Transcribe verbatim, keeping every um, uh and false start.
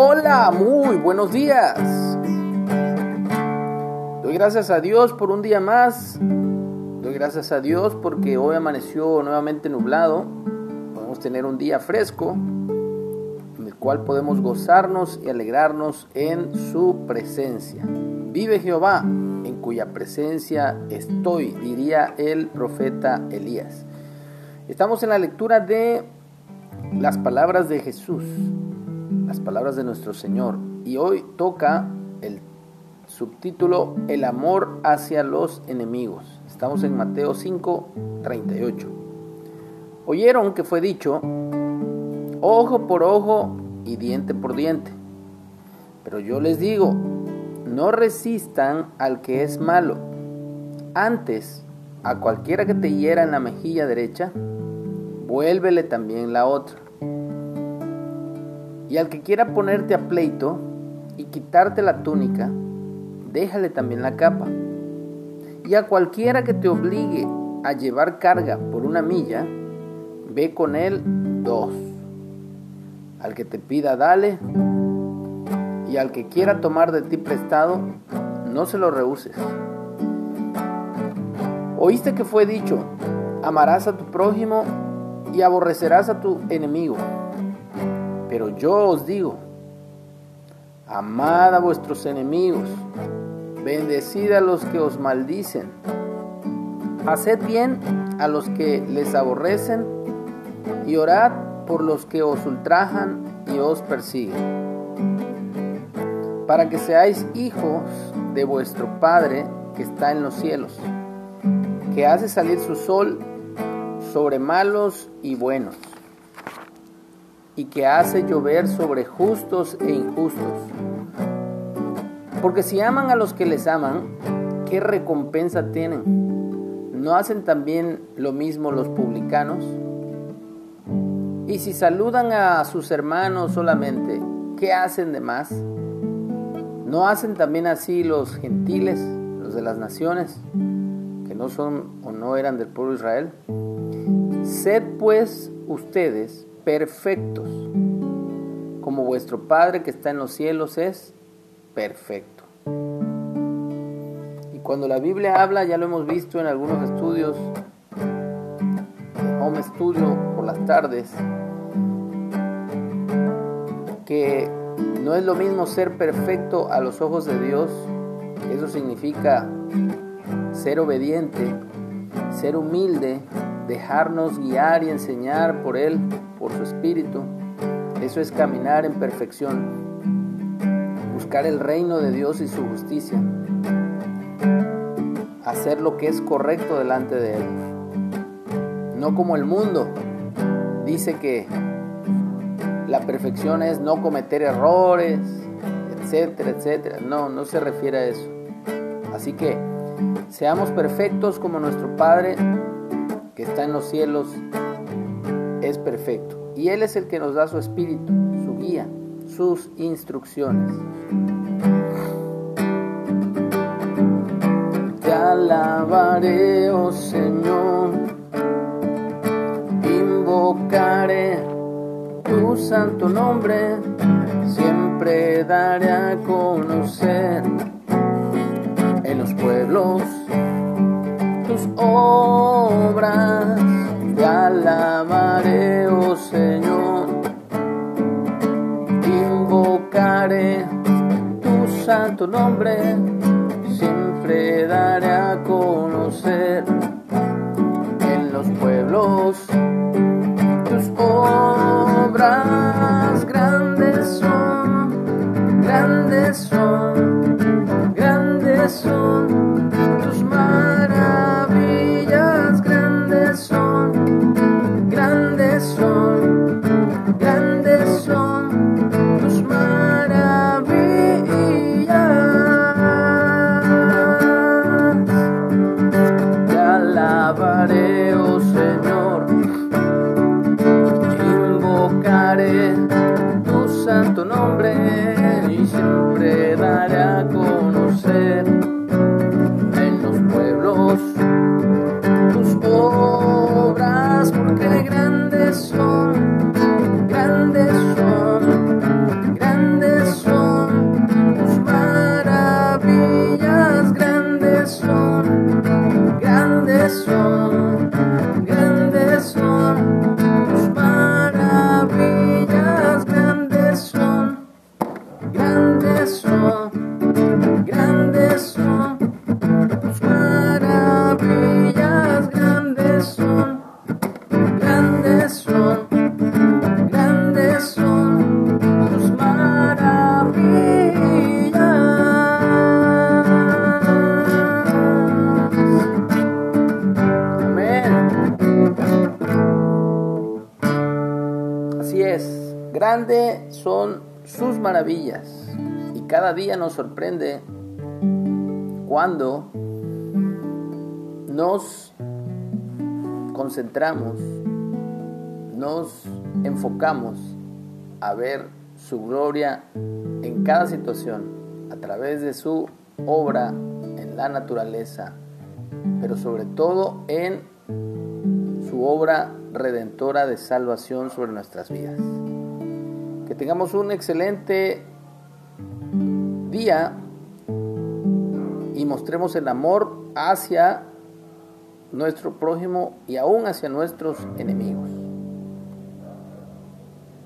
Hola, muy buenos días. Doy gracias a Dios por un día más. Doy gracias a Dios porque hoy amaneció nuevamente nublado. Podemos tener un día fresco, en el cual podemos gozarnos y alegrarnos en su presencia. Vive Jehová, en cuya presencia estoy, diría el profeta Elías. Estamos en la lectura de las palabras de Jesús, las palabras de nuestro Señor, y hoy toca el subtítulo El amor hacia los enemigos. Estamos en Mateo cinco, treinta y ocho. Oyeron que fue dicho, ojo por ojo y diente por diente. Pero yo les digo, no resistan al que es malo. Antes, a cualquiera que te hiera en la mejilla derecha, vuélvele también la otra. Y al que quiera ponerte a pleito y quitarte la túnica, déjale también la capa. Y a cualquiera que te obligue a llevar carga por una milla, ve con él dos. Al que te pida, dale. Y al que quiera tomar de ti prestado, no se lo rehúses. Oíste que fue dicho, amarás a tu prójimo y aborrecerás a tu enemigo. Pero yo os digo, amad a vuestros enemigos, bendecid a los que os maldicen, haced bien a los que les aborrecen y orad por los que os ultrajan y os persiguen, para que seáis hijos de vuestro Padre que está en los cielos, que hace salir su sol sobre malos y buenos, y que hace llover sobre justos e injustos. Porque si aman a los que les aman, ¿qué recompensa tienen? ¿No hacen también lo mismo los publicanos? Y si saludan a sus hermanos solamente, ¿qué hacen de más? ¿No hacen también así los gentiles, los de las naciones, que no son o no eran del pueblo de Israel? Sed pues ustedes perfectos, como vuestro Padre que está en los cielos es perfecto. Y cuando la Biblia habla, ya lo hemos visto en algunos estudios, home studio por las tardes, que no es lo mismo ser perfecto a los ojos de Dios. Eso significa ser obediente, ser humilde, dejarnos guiar y enseñar por Él, por su Espíritu. Eso es caminar en perfección, buscar el reino de Dios y su justicia, hacer lo que es correcto delante de Él, no como el mundo dice que la perfección es no cometer errores, etcétera, etcétera. No, no se refiere a eso. Así que seamos perfectos como nuestro Padre que está en los cielos es perfecto. Y Él es el que nos da su espíritu, su guía, sus instrucciones. Te alabaré, oh Señor, invocaré tu santo nombre, siempre daré a conocer en los pueblos tus obras. Te alabaré, oh Señor, invocaré tu santo nombre, siempre daré a conocer en los pueblos tus obras. Grandes son, grandes son, grandes son tus maravillas. Grandes son, grandes son, grandes Así es, grande son sus maravillas y cada día nos sorprende cuando nos concentramos, nos enfocamos a ver su gloria en cada situación, a través de su obra en la naturaleza, pero sobre todo en su obra redentora de salvación sobre nuestras vidas. Que tengamos un excelente día y mostremos el amor hacia nuestro prójimo y aún hacia nuestros enemigos.